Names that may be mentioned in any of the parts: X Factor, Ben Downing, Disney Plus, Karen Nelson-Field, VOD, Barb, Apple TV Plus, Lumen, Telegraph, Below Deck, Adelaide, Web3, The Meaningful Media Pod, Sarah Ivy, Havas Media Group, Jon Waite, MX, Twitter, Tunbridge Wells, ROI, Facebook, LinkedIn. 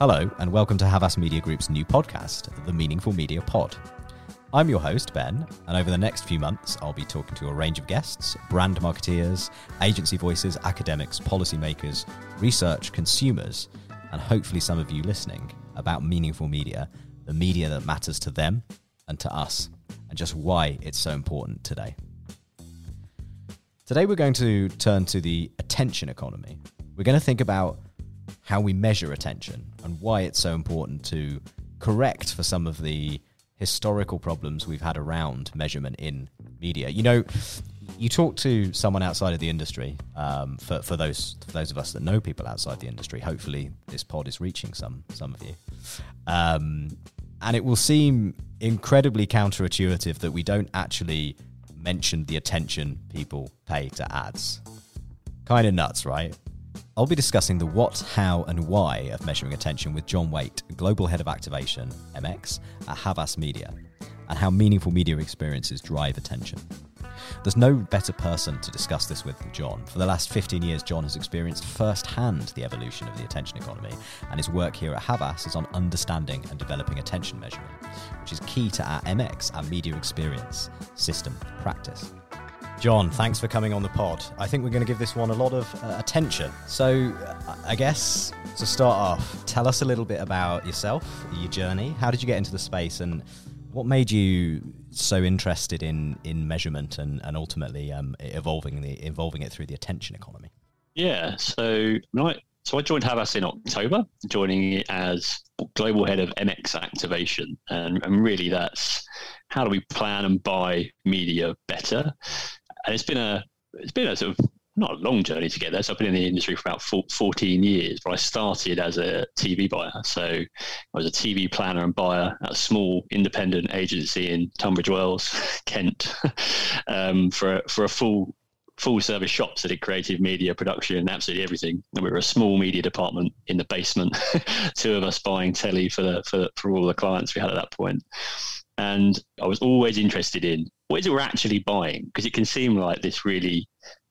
Hello, and welcome to Havas Media Group's new podcast, The Meaningful Media Pod. I'm your host, Ben, and over the next few months, I'll be talking to a range of guests, brand marketeers, agency voices, academics, policymakers, research, consumers, and hopefully some of you listening about meaningful media, the media that matters to them and to us, and just why it's so important today. Today, we're going to turn to the attention economy. We're going to think about how we measure attention and why it's so important to correct for some of the historical problems we've had around measurement in media. You know, you talk to someone outside of the industry, for those of us that know people outside the industry, hopefully this pod is reaching some of you. And it will seem incredibly counterintuitive that we don't actually mention the attention people pay to ads. Kind of nuts, right? I'll be discussing the what, how, and why of measuring attention with Jon Waite, Global Head of Activation, MX, at Havas Media, and how meaningful media experiences drive attention. There's no better person to discuss this with than Jon. For the last 15 years, Jon has experienced firsthand the evolution of the attention economy, and his work here at Havas is on understanding and developing attention measurement, which is key to our MX, our media experience, system, practice. Jon, thanks for coming on the pod. I think we're going to give this one a lot of attention. So I guess to start off, tell us a little bit about yourself, your journey. How did you get into the space and what made you so interested in measurement and ultimately evolving it through the attention economy? Yeah, so I joined Havas in October, joining it as Global Head of MX Activation. And really that's how do we plan and buy media better? And it's been a sort of not a long journey to get there. So I've been in the industry for about 14 years, but I started as a TV buyer. So I was a TV planner and buyer at a small independent agency in Tunbridge Wells, Kent, for a full service shops that did creative media production, absolutely everything. And we were a small media department in the basement, two of us buying telly for all the clients we had at that point. And I was always interested in what is it we're actually buying? Because it can seem like this really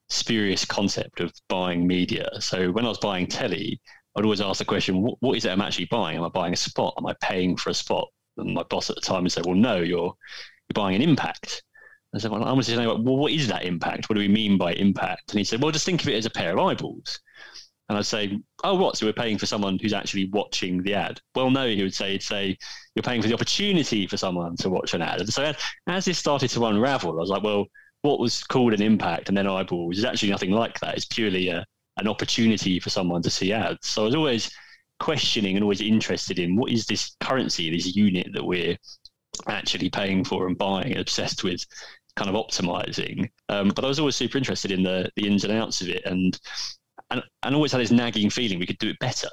spurious concept of buying media. So when I was buying telly, I'd always ask the question, what is it I'm actually buying? Am I buying a spot? Am I paying for a spot? And my boss at the time would say, well, no, you're buying an impact. I said, well, I wanted to know, well, what is that impact? What do we mean by impact? And he said, well, just think of it as a pair of eyeballs. And I'd say, oh, what? So we're paying for someone who's actually watching the ad. Well, no, he would say, you're paying for the opportunity for someone to watch an ad. And so as this started to unravel, I was like, well, what was called an impact and then eyeballs is actually nothing like that. It's purely an opportunity for someone to see ads. So I was always questioning and always interested in what is this currency, this unit that we're actually paying for and buying and obsessed with kind of optimizing. But I was always super interested in the ins and outs of it. And always had this nagging feeling we could do it better.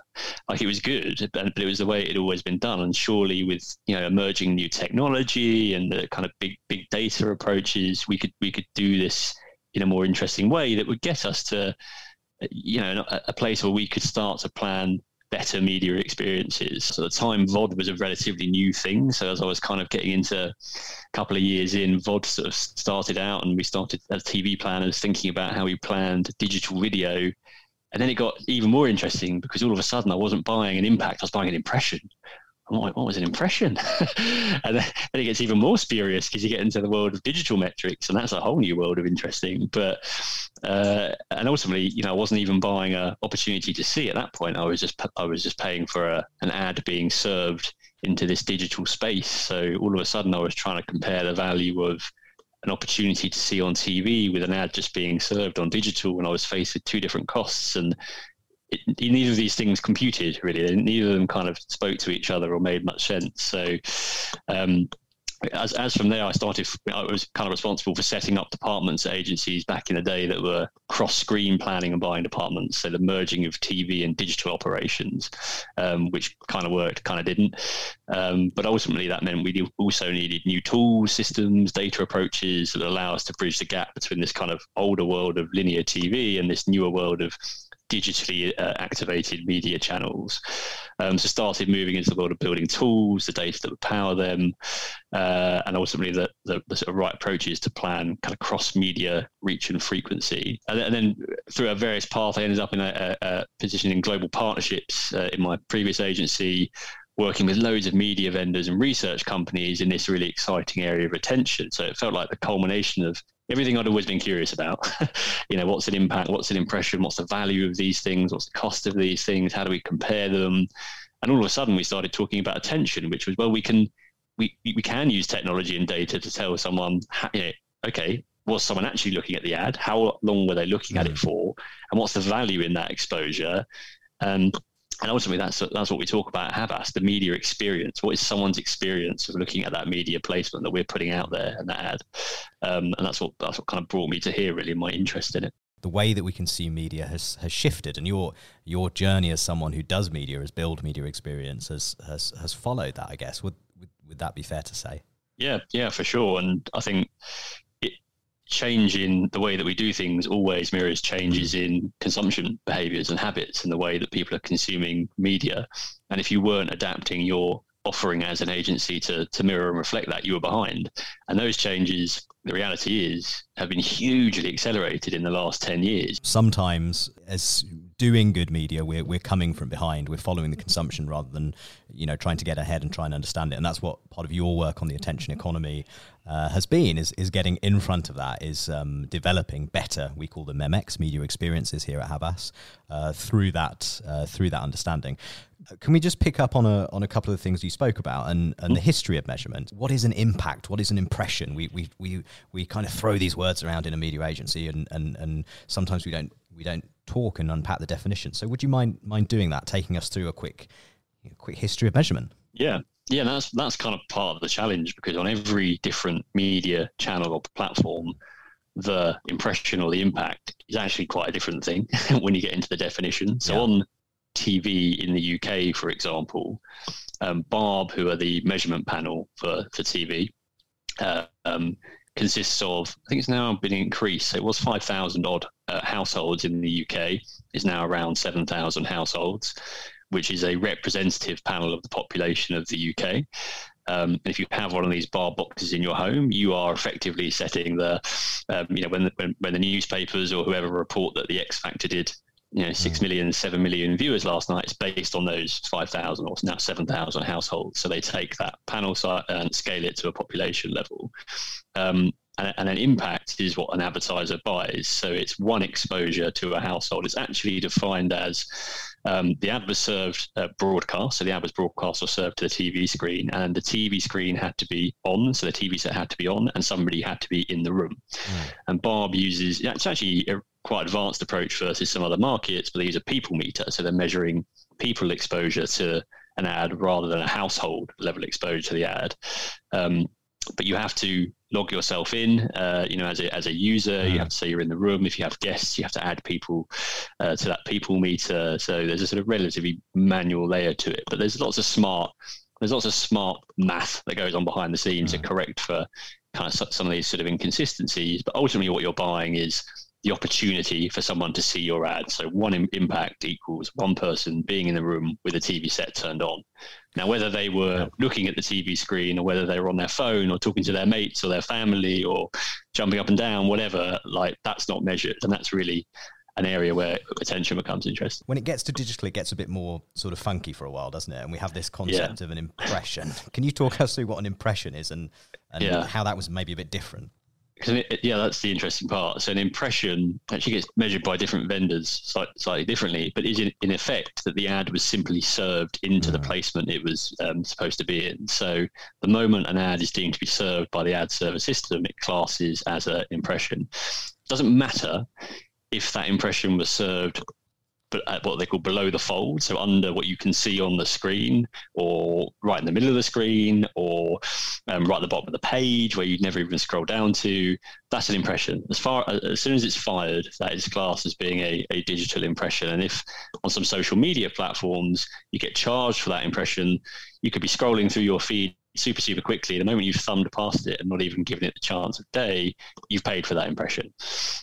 Like it was good, but it was the way it had always been done. And surely with, you know, emerging new technology and the kind of big data approaches, we could do this in a more interesting way that would get us to, you know, a place where we could start to plan better media experiences. So at the time, VOD was a relatively new thing. So as I was kind of getting into a couple of years in, VOD sort of started out and we started as TV planners thinking about how we planned digital video. And then it got even more interesting because all of a sudden I wasn't buying an impact, I was buying an impression. I'm like, what was an impression? And then it gets even more spurious because you get into the world of digital metrics and that's a whole new world of interesting. But, and ultimately, you know, I wasn't even buying an opportunity to see at that point. I was just paying for an ad being served into this digital space. So all of a sudden I was trying to compare the value of an opportunity to see on TV with an ad just being served on digital, and I was faced with two different costs, and neither of these things computed really. Neither of them kind of spoke to each other or made much sense. So, as from there, I was kind of responsible for setting up departments at agencies back in the day that were cross-screen planning and buying departments. So the merging of TV and digital operations, which kind of worked, kind of didn't. But ultimately that meant we also needed new tools, systems, data approaches that allow us to bridge the gap between this kind of older world of linear TV and this newer world of digitally activated media channels. So started moving into the world of building tools, the data that would power them, and ultimately the sort of right approaches to plan kind of cross-media reach and frequency. And then through our various paths, I ended up in a position in global partnerships in my previous agency, working with loads of media vendors and research companies in this really exciting area of attention. So it felt like the culmination of everything I'd always been curious about. You know, what's an impact? What's an impression? What's the value of these things? What's the cost of these things? How do we compare them? And all of a sudden we started talking about attention, which was, well, we can use technology and data to tell someone, you know, okay, was someone actually looking at the ad? How long were they looking at it for? And what's the value in that exposure? And ultimately, that's what we talk about at Havas, the media experience. What is someone's experience of looking at that media placement that we're putting out there and that ad? And that's what kind of brought me to here, really, my interest in it. The way that we consume media has shifted, and your journey as someone who does media, has built media experience, has followed that, I guess. Would that be fair to say? Yeah, for sure. And I think change in the way that we do things always mirrors changes in consumption behaviors and habits and the way that people are consuming media. And if you weren't adapting your offering as an agency to mirror and reflect that, you were behind. And those changes, the reality is, have been hugely accelerated in the last 10 years. Sometimes, as doing good media, we're coming from behind. We're following the consumption rather than, you know, trying to get ahead and try and understand it. And that's what part of your work on the attention economy has been, is getting in front of that, is developing better, we call them MX, media experiences here at Havas, through that understanding. Can we just pick up on a couple of the things you spoke about and the history of measurement? What is an impact? What is an impression? We kind of throw these words around in a media agency and sometimes we don't talk and unpack the definition. So would you mind doing that, taking us through a quick history of measurement? Yeah, that's kind of part of the challenge, because on every different media channel or platform, the impression or the impact is actually quite a different thing when you get into the definition. So on TV in the UK, for example, Barb, who are the measurement panel for TV, consists of, I think it's now been increased, so it was 5,000 odd households in the UK, is now around 7,000 households, which is a representative panel of the population of the UK. If you have one of these bar boxes in your home, you are effectively setting the, when the newspapers or whoever report that the X Factor did, 6 million, 7 million viewers last night, it's based on those 5,000 or now 7,000 households. So they take that panel site and scale it to a population level. And an impact is what an advertiser buys. So it's one exposure to a household. It's actually defined as the ad was served broadcast. So the ad was broadcast or served to the TV screen, and the TV screen had to be on. So the TV set had to be on and somebody had to be in the room. And Barb uses, it's actually a quite advanced approach versus some other markets, but these are people meter. So they're measuring people exposure to an ad rather than a household level exposure to the ad. But you have to log yourself in, as a user, you have to say you're in the room. If you have guests, you have to add people to that people meter. So there's a sort of relatively manual layer to it, but there's lots of smart math that goes on behind the scenes to correct for kind of some of these sort of inconsistencies. But ultimately what you're buying is the opportunity for someone to see your ad. So one impact equals one person being in the room with a TV set turned on. Now, whether they were looking at the TV screen or whether they were on their phone or talking to their mates or their family or jumping up and down, whatever, like that's not measured. And that's really an area where attention becomes interesting. When it gets to digital, it gets a bit more sort of funky for a while, doesn't it? And we have this concept of an impression. Can you talk us through what an impression is and how that was maybe a bit different? Yeah, that's the interesting part. So an impression actually gets measured by different vendors slightly differently, but is in effect that the ad was simply served into the placement it was supposed to be in. So the moment an ad is deemed to be served by the ad server system, it classes as an impression. It doesn't matter if that impression was served but at what they call below the fold, so under what you can see on the screen or right in the middle of the screen or right at the bottom of the page where you'd never even scroll down to, that's an impression. As soon as it's fired, that is classed as being a digital impression. And if on some social media platforms you get charged for that impression, you could be scrolling through your feed super, super quickly. The moment you've thumbed past it and not even given it the chance of day, you've paid for that impression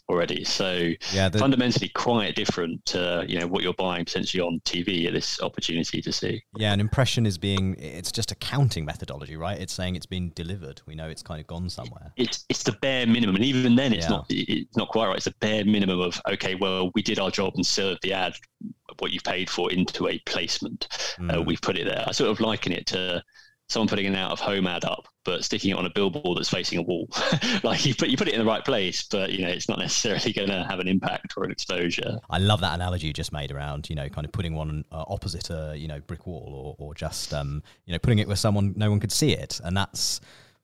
already. So yeah, fundamentally quite different to, you know, what you're buying potentially on TV at this opportunity to see. Yeah, an impression is being, it's just a counting methodology, right? It's saying it's been delivered. We know it's kind of gone somewhere. It's the bare minimum. And even then it's not, it's not quite right. It's the bare minimum of, okay, well, we did our job and served the ad, what you've paid for, into a placement. We've put it there. I sort of liken it to someone putting an out-of-home ad up, but sticking it on a billboard that's facing a wall. Like you put it in the right place, but you know it's not necessarily going to have an impact or an exposure. I love that analogy you just made around, you know, kind of putting one opposite a, you know, brick wall, or just you know, putting it where someone, no one could see it, and that's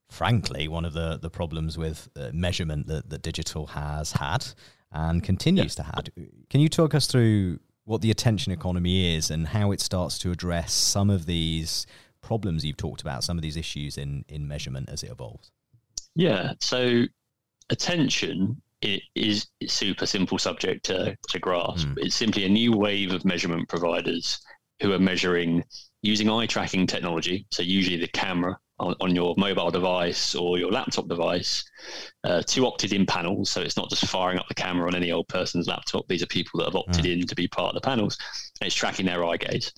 frankly one of the problems with measurement that digital has had and continues to have. Can you talk us through what the attention economy is and how it starts to address some of these problems you've talked about, some of these issues in measurement as it evolves? Yeah, so attention is a super simple subject to grasp. It's simply a new wave of measurement providers who are measuring using eye tracking technology, so usually the camera on your mobile device or your laptop device, to opted-in panels. So it's not just firing up the camera on any old person's laptop. These are people that have opted in to be part of the panels, and it's tracking their eye gaze.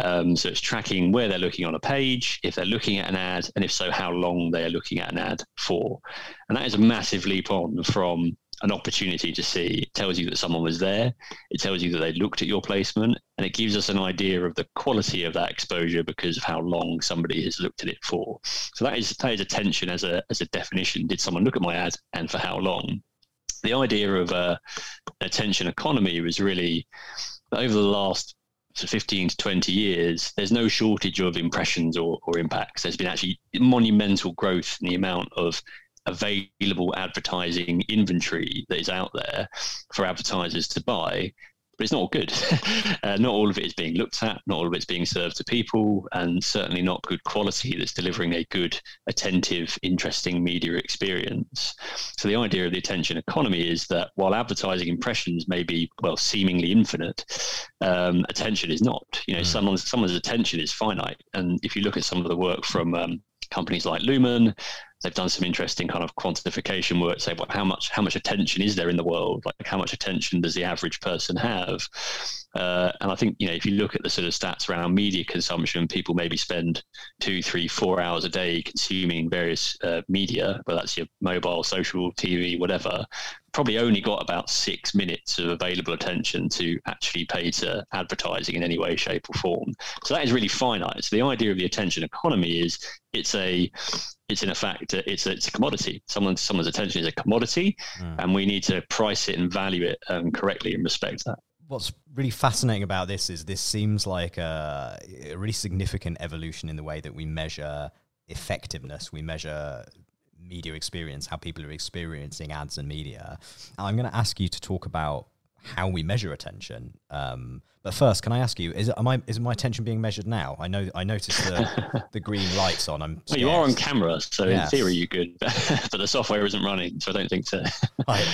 So it's tracking where they're looking on a page, if they're looking at an ad, and if so, how long they're looking at an ad for. And that is a massive leap on from an opportunity to see. It tells you that someone was there. It tells you that they looked at your placement, and it gives us an idea of the quality of that exposure because of how long somebody has looked at it for. So that is attention as a definition. Did someone look at my ad, and for how long? The idea of attention economy was really over the last 15 to 20 years, there's no shortage of impressions or impacts. There's been actually monumental growth in the amount of available advertising inventory that is out there for advertisers to buy, but it's not all good. Not all of it is being looked at, not all of it's being served to people, and certainly not good quality that's delivering a good, attentive, interesting media experience. So the idea of the attention economy is that while advertising impressions may be, well, seemingly infinite, attention is not. You know, someone's attention is finite. And if you look at some of the work from companies like Lumen, they've done some interesting kind of quantification work, say, well, how much attention is there in the world? Like, how much attention does the average person have? And I think, you know, if you look at the sort of stats around media consumption, people maybe spend 2, 3, 4 hours a day consuming various media, whether that's your mobile, social, TV, whatever, probably only got about 6 minutes of available attention to actually pay to advertising in any way, shape or form. So that is really finite. So the idea of the attention economy is it's a commodity. Someone's attention is a commodity, and we need to price it and value it correctly and respect that. What's really fascinating about this is this seems like a really significant evolution in the way that we measure effectiveness, we measure media experience, how people are experiencing ads and media. I'm going to ask you to talk about how we measure attention. But first, can I ask you, is my attention being measured now? I noticed the green light's on. Well, you are on camera, so in theory you're good, but the software isn't running, so I don't think so. Right.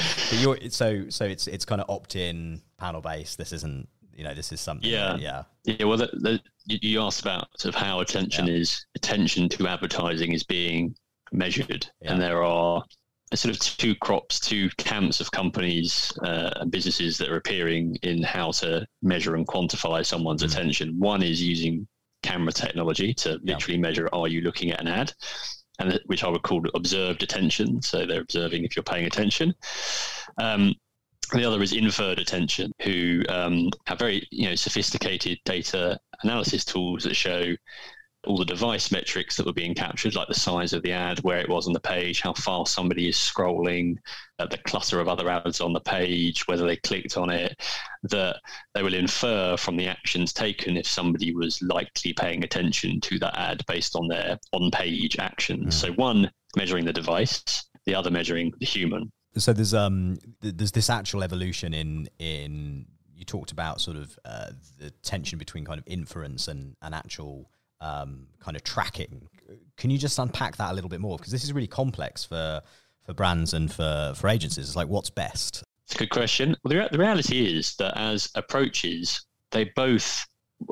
But so it's kind of opt-in, panel-based. This isn't, you know, this is something. Yeah. Well, you asked about sort of how attention to advertising is being measured, and there are sort of two camps of companies and businesses that are appearing in how to measure and quantify someone's attention. One is using camera technology to literally measure, are you looking at an ad? And which I would call observed attention. So they're observing if you're paying attention. The other is inferred attention, who have very, you know, sophisticated data analysis tools that show all the device metrics that were being captured, like the size of the ad, where it was on the page, how fast somebody is scrolling, the clutter of other ads on the page, whether they clicked on it, that they will infer from the actions taken if somebody was likely paying attention to that ad based on their on-page actions. So one measuring the device, the other measuring the human. So there's this actual evolution in you talked about sort of the tension between kind of inference and actual kind of tracking. Can you just unpack that a little bit more? Because this is really complex for brands and for agencies. It's like, what's best? It's a good question. Well, the reality is that as approaches, they both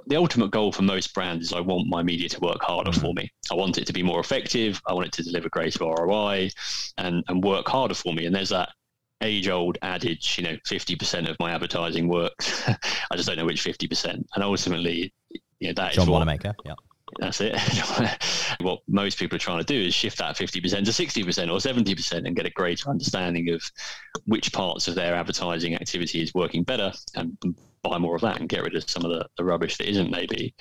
the ultimate goal from most brands is I want my media to work harder for me. I want it to be more effective. I want it to deliver greater ROI and work harder for me. And there's that age-old adage, 50% of my advertising works. I just don't know which 50%. And ultimately, that is what... John Wanamaker, yeah. That's it. What most people are trying to do is shift that 50% to 60% or 70% and get a greater understanding of which parts of their advertising activity is working better, and buy more of that and get rid of some of the rubbish that isn't, maybe.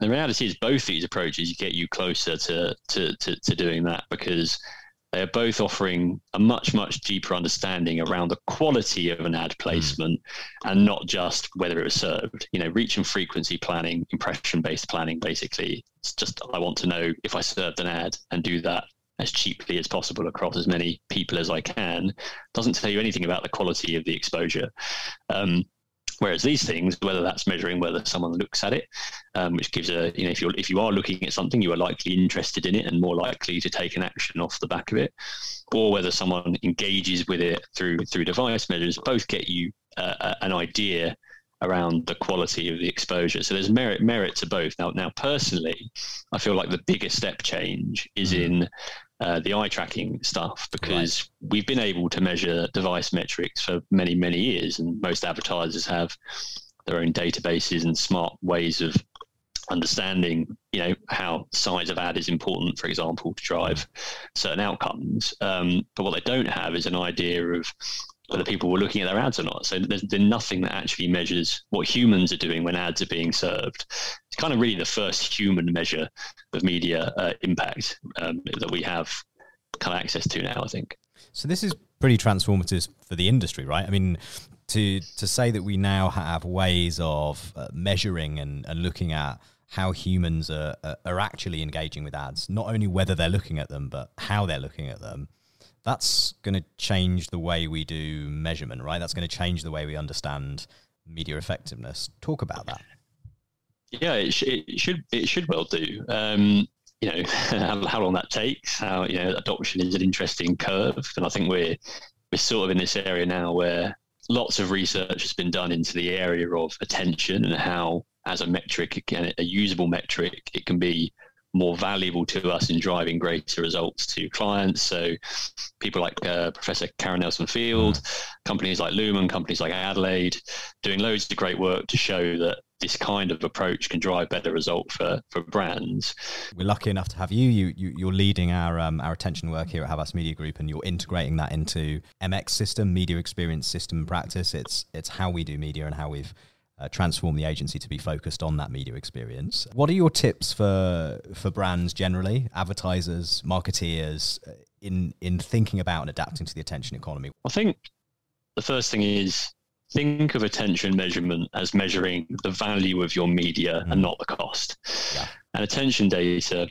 And the reality is both these approaches get you closer to doing that, because they're both offering a much, much deeper understanding around the quality of an ad placement and not just whether it was served. Reach and frequency planning, impression-based planning, basically. It's just, I want to know if I served an ad and do that as cheaply as possible across as many people as I can. Doesn't tell you anything about the quality of the exposure. Whereas these things, whether that's measuring whether someone looks at it, which gives a, if you are looking at something, you are likely interested in it and more likely to take an action off the back of it, or whether someone engages with it through device measures, both get you an idea around the quality of the exposure. So there's merit to both. Now personally, I feel like the biggest step change is in the eye tracking stuff, because we've been able to measure device metrics for many, many years, and most advertisers have their own databases and smart ways of understanding, how size of ad is important, for example, to drive certain outcomes. But what they don't have is an idea of whether people were looking at their ads or not. So there's nothing that actually measures what humans are doing when ads are being served. It's kind of really the first human measure of media impact that we have kind of access to now, I think. So this is pretty transformative for the industry, right? I mean, to say that we now have ways of measuring and looking at how humans are actually engaging with ads, not only whether they're looking at them, but how they're looking at them, that's going to change the way we do measurement, right? That's going to change the way we understand media effectiveness. Talk about that. Yeah, it should well do. How long that takes, how, adoption is an interesting curve. And I think we're sort of in this area now where lots of research has been done into the area of attention and how, as a metric, again, a usable metric, it can be more valuable to us in driving greater results to clients. So people like Professor Karen Nelson-Field, companies like Lumen, companies like Adelaide, doing loads of great work to show that this kind of approach can drive better result for brands. We're lucky enough to have you. You're leading our attention work here at Havas Media Group, and you're integrating that into MX system, media experience system practice. It's how we do media and how we've transform the agency to be focused on that media experience. What are your tips for brands generally, advertisers, marketeers, in thinking about and adapting to the attention economy? I think the first thing is think of attention measurement as measuring the value of your media and not the cost. Yeah. And attention data,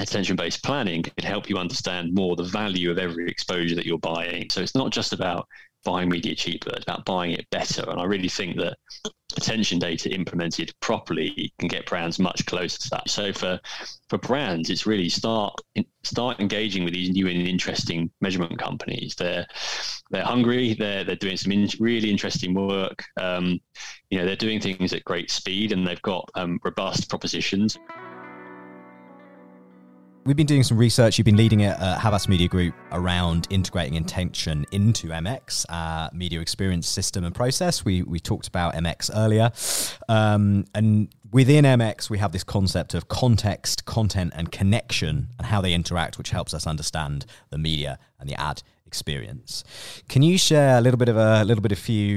attention-based planning can help you understand more the value of every exposure that you're buying. So it's not just about buying media cheaper, it's about buying it better. And I really think that attention data implemented properly can get brands much closer to that. So for brands, it's really start engaging with these new and interesting measurement companies. They're hungry. They're doing some really interesting work. They're doing things at great speed, and they've got robust propositions. We've been doing some research. You've been leading it at Havas Media Group around integrating intention into MX, media experience system and process. We talked about MX earlier. And within MX, we have this concept of context, content, and connection and how they interact, which helps us understand the media and the ad experience. Can you share a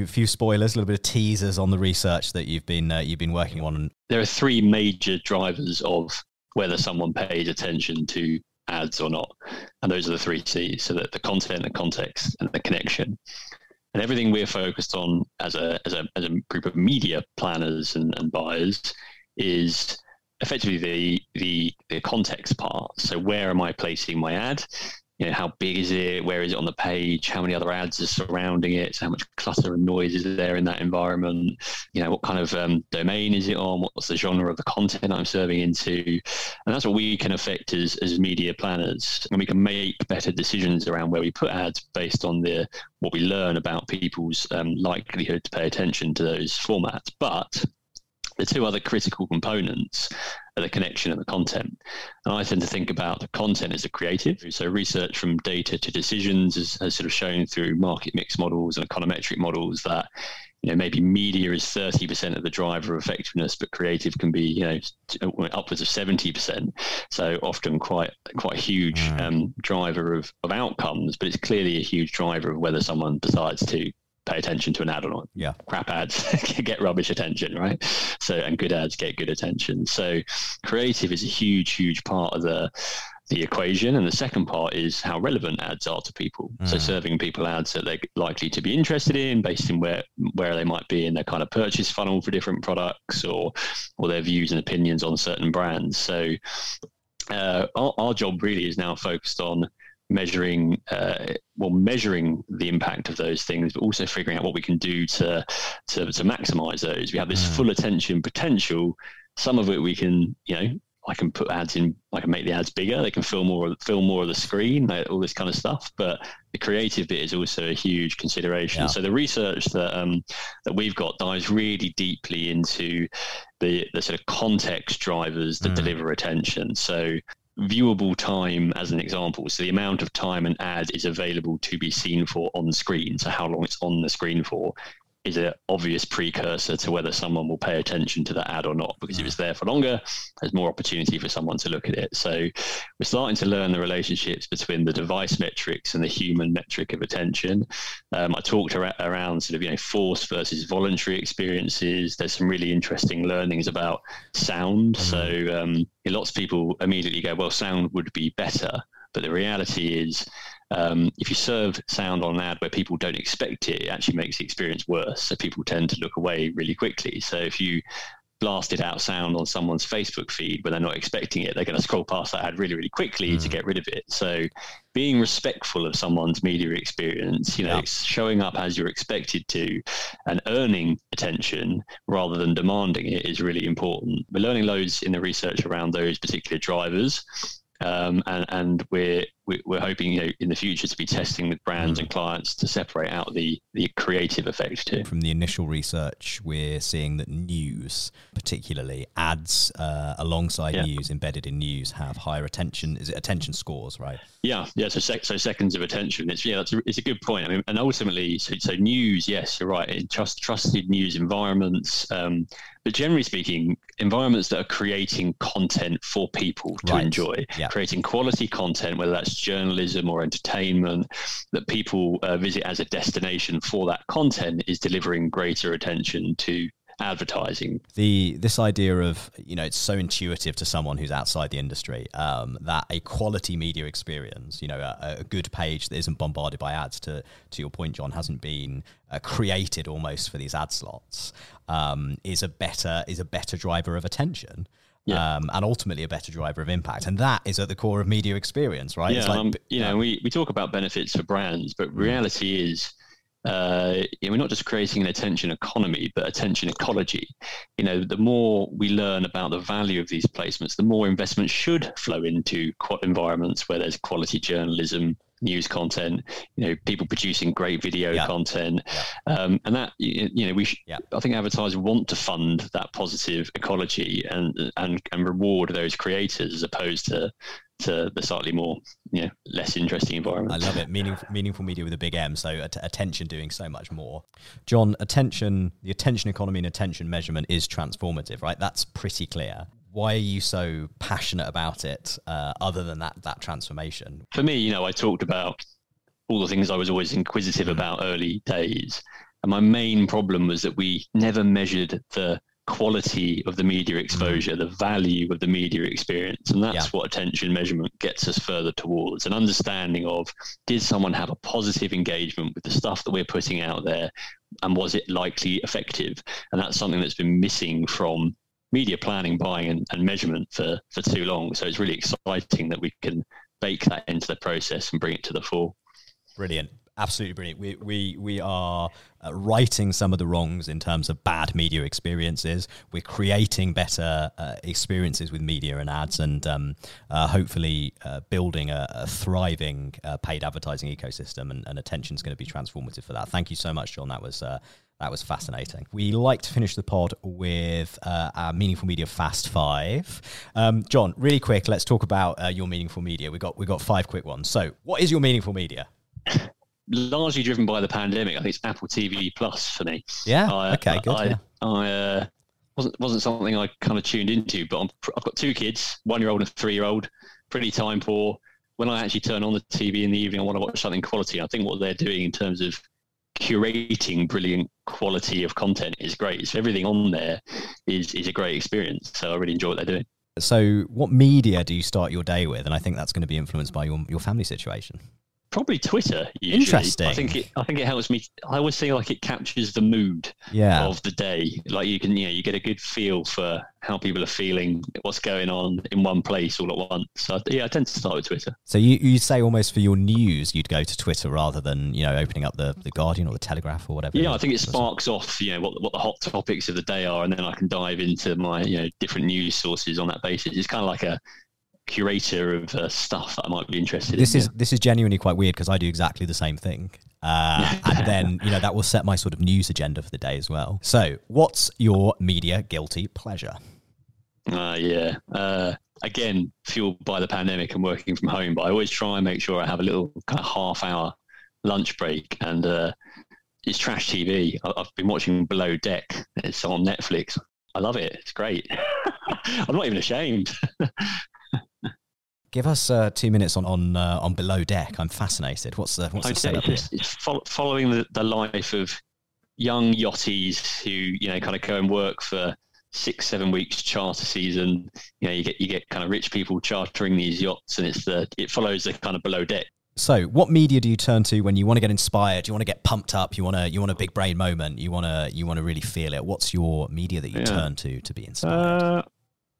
few spoilers, a little bit of teasers on the research that you've been working on? There are three major drivers of whether someone pays attention to ads or not. And those are the three C's. So that the content, the context, and the connection. And everything we're focused on as a group of media planners and buyers is effectively the context part. So where am I placing my ad? How big is it? Where is it on the page? How many other ads are surrounding it? So how much clutter and noise is there in that environment? What kind of domain is it on? What's the genre of the content I'm serving into? And that's what we can affect as media planners. And we can make better decisions around where we put ads based on what we learn about people's likelihood to pay attention to those formats. But the two other critical components are the connection and the content. And I tend to think about the content as a creative. So research from data to decisions has sort of shown through market mix models and econometric models that, you know, maybe media is 30% of the driver of effectiveness, but creative can be, you know, upwards of 70%. So often quite a huge driver of outcomes, but it's clearly a huge driver of whether someone decides to pay attention to an ad or not. Yeah. Crap ads get rubbish attention, right? So, and good ads get good attention. So creative is a huge, huge part of the equation. And the second part is how relevant ads are to people. So serving people ads that they're likely to be interested in based in where they might be in their kind of purchase funnel for different products or their views and opinions on certain brands. So our job really is now focused on measuring the impact of those things, but also figuring out what we can do to maximize those. We have this full attention potential. Some of it we can, you know, I can put ads in, I can make the ads bigger, they can fill more of the screen, all this kind of stuff. But the creative bit is also a huge consideration. Yeah. So the research that we've got dives really deeply into the sort of context drivers that deliver attention. So viewable time as an example. So the amount of time an ad is available to be seen for on screen. So how long it's on the screen for is an obvious precursor to whether someone will pay attention to that ad or not, because if it's there for longer, there's more opportunity for someone to look at it. So we're starting to learn the relationships between the device metrics and the human metric of attention. I talked around sort of, you know, forced versus voluntary experiences. There's some really interesting learnings about sound. So lots of people immediately go, well, sound would be better. But the reality is, if you serve sound on an ad where people don't expect it, it actually makes the experience worse. So people tend to look away really quickly. So if you blasted out sound on someone's Facebook feed when they're not expecting it, they're going to scroll past that ad really, really quickly to get rid of it. So being respectful of someone's media experience, you know, showing up as you're expected to and earning attention rather than demanding it is really important. We're learning loads in the research around those particular drivers. And we're hoping, you know, in the future to be testing with brands and clients to separate out the creative effect too. From the initial research, we're seeing that news, particularly ads alongside news, embedded in news, have higher attention. Is it attention scores, right? Yeah. So seconds of attention. It's a good point. I mean, and ultimately, so news. Yes, you're right. In trusted news environments. But generally speaking, environments that are creating content for people to enjoy, creating quality content, whether that's journalism or entertainment, that people visit as a destination for that content, is delivering greater attention to advertising. This idea of, you know, it's so intuitive to someone who's outside the industry that a quality media experience, you know, a good page that isn't bombarded by ads, to your point, John, hasn't been created almost for these ad slots, is a better driver of attention. Yeah. And ultimately a better driver of impact. And that is at the core of media experience, right? Yeah, it's like, we talk about benefits for brands, but reality is, we're not just creating an attention economy, but attention ecology. You know, the more we learn about the value of these placements, the more investment should flow into environments where there's quality journalism, news content, you know, people producing great video content, and that, you know, I think advertisers want to fund that positive ecology and reward those creators as opposed to the slightly more, you know, less interesting environment. I love it. Meaningful media with a big M. So attention doing so much more. John, the attention economy and attention measurement is transformative, right? That's pretty clear. Why are you so passionate about it, other than that transformation? For me, you know, I talked about all the things I was always inquisitive about early days. And my main problem was that we never measured the quality of the media exposure, the value of the media experience. And that's what attention measurement gets us further towards, an understanding of, did someone have a positive engagement with the stuff that we're putting out there? And was it likely effective? And that's something that's been missing from media planning, buying and measurement for too long. So it's really exciting that we can bake that into the process and bring it to the fore. Brilliant. Absolutely brilliant. We are righting some of the wrongs in terms of bad media experiences. We're creating better experiences with media and ads, and hopefully building a thriving paid advertising ecosystem. And attention is going to be transformative for that. Thank you so much, Jon. That was fascinating. We like to finish the pod with our Meaningful Media Fast Five. Jon, really quick, let's talk about your Meaningful Media. We got five quick ones. So, what is your Meaningful Media? Largely driven by the pandemic. I think it's Apple TV Plus for me. Yeah. Okay, good. I wasn't something I kind of tuned into, but I've got two kids, 1-year-old and 3-year-old, pretty time poor. When I actually turn on the TV in the evening, I want to watch something quality. I think what they're doing in terms of curating brilliant quality of content is great. So everything on there is a great experience. So I really enjoy what they're doing. So what media do you start your day with? And I think that's going to be influenced by your family situation. Probably Twitter. Usually. Interesting. I think it helps me. I always feel like it captures the mood of the day. Like you get a good feel for how people are feeling, what's going on in one place all at once. So I tend to start with Twitter. So you say almost for your news, you'd go to Twitter rather than, opening up the Guardian or the Telegraph or whatever. Yeah, I think it sparks off, what the hot topics of the day are. And then I can dive into my, different news sources on that basis. It's kind of like a curator of stuff that I might be interested in. This is genuinely quite weird because I do exactly the same thing. And then, that will set my sort of news agenda for the day as well. So what's your media guilty pleasure? Again, fueled by the pandemic and working from home, but I always try and make sure I have a little kind of half-hour lunch break, and it's trash TV. I've been watching Below Deck. It's on Netflix. I love it. It's great. I'm not even ashamed. Give us 2 minutes on Below Deck. I'm fascinated. What's the setup here? It's following the life of young yachties who kind of go and work for 6-7 weeks charter season. You get kind of rich people chartering these yachts, and it follows the kind of Below Deck. So, what media do you turn to when you want to get inspired? You want to get pumped up. You want a big brain moment. You want to really feel it. What's your media that you turn to be inspired?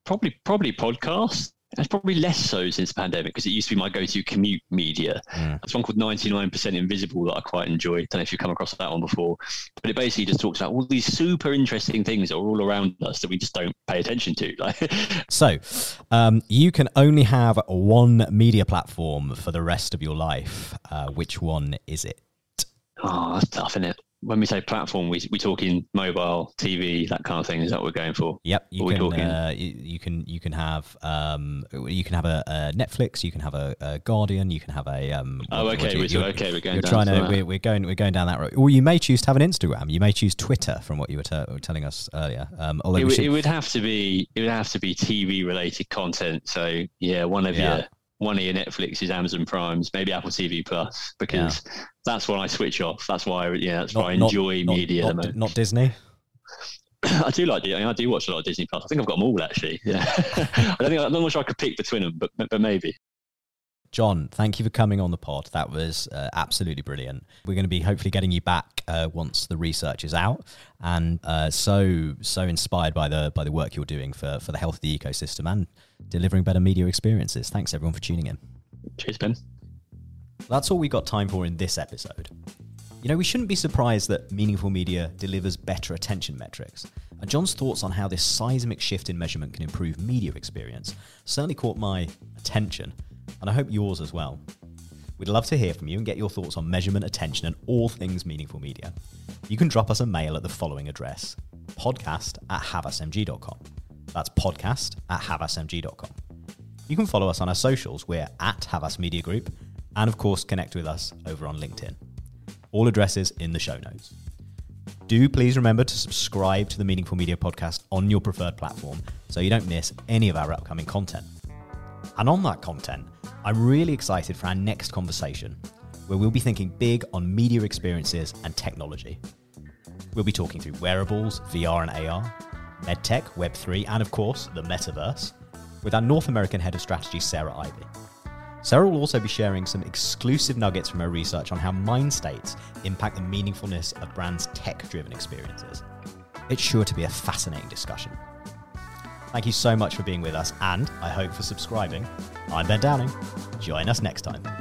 Probably podcasts. It's probably less so since the pandemic because it used to be my go-to commute media. There's one called 99% Invisible that I quite enjoy. Don't know if you've come across that one before, but it basically just talks about all these super interesting things that are all around us that we just don't pay attention to. So you can only have one media platform for the rest of your life. Which one is it? Oh, that's tough, isn't it? When we say platform, we talking mobile, TV, that kind of thing. Is that what we're going for? Yep. You can have a Netflix. You can have a Guardian. You can have a. We're going down that road. Or you may choose to have an Instagram. You may choose Twitter, from what you were telling us earlier. It would have to be TV related content. So one of your Netflix is Amazon Prime's, maybe Apple TV Plus, because that's when I switch off. That's why I enjoy media the most. Not Disney? I do like Disney. I do watch a lot of Disney Plus. I think I've got them all, actually. Yeah. I'm not sure I could pick between them, but maybe. Jon, thank you for coming on the pod. That was absolutely brilliant. We're going to be hopefully getting you back once the research is out, and so inspired by the work you're doing for the health of the ecosystem and delivering better media experiences. Thanks everyone for tuning in. Cheers, Ben. That's all we got time for in this episode. We shouldn't be surprised that meaningful media delivers better attention metrics. And Jon's thoughts on how this seismic shift in measurement can improve media experience certainly caught my attention. And I hope yours as well. We'd love to hear from you and get your thoughts on measurement, attention, and all things meaningful media. You can drop us a mail at the following address, podcast@havasmg.com. That's podcast@havasmg.com. You can follow us on our socials. We're at Havas Media Group. And of course, connect with us over on LinkedIn. All addresses in the show notes. Do please remember to subscribe to the Meaningful Media Podcast on your preferred platform so you don't miss any of our upcoming content. And on that content, I'm really excited for our next conversation, where we'll be thinking big on media experiences and technology. We'll be talking through wearables, VR and AR, medtech, Web3, and of course, the metaverse, with our North American head of strategy, Sarah Ivy. Sarah will also be sharing some exclusive nuggets from her research on how mind states impact the meaningfulness of brands' tech-driven experiences. It's sure to be a fascinating discussion. Thank you so much for being with us, and I hope for subscribing. I'm Ben Downing. Join us next time.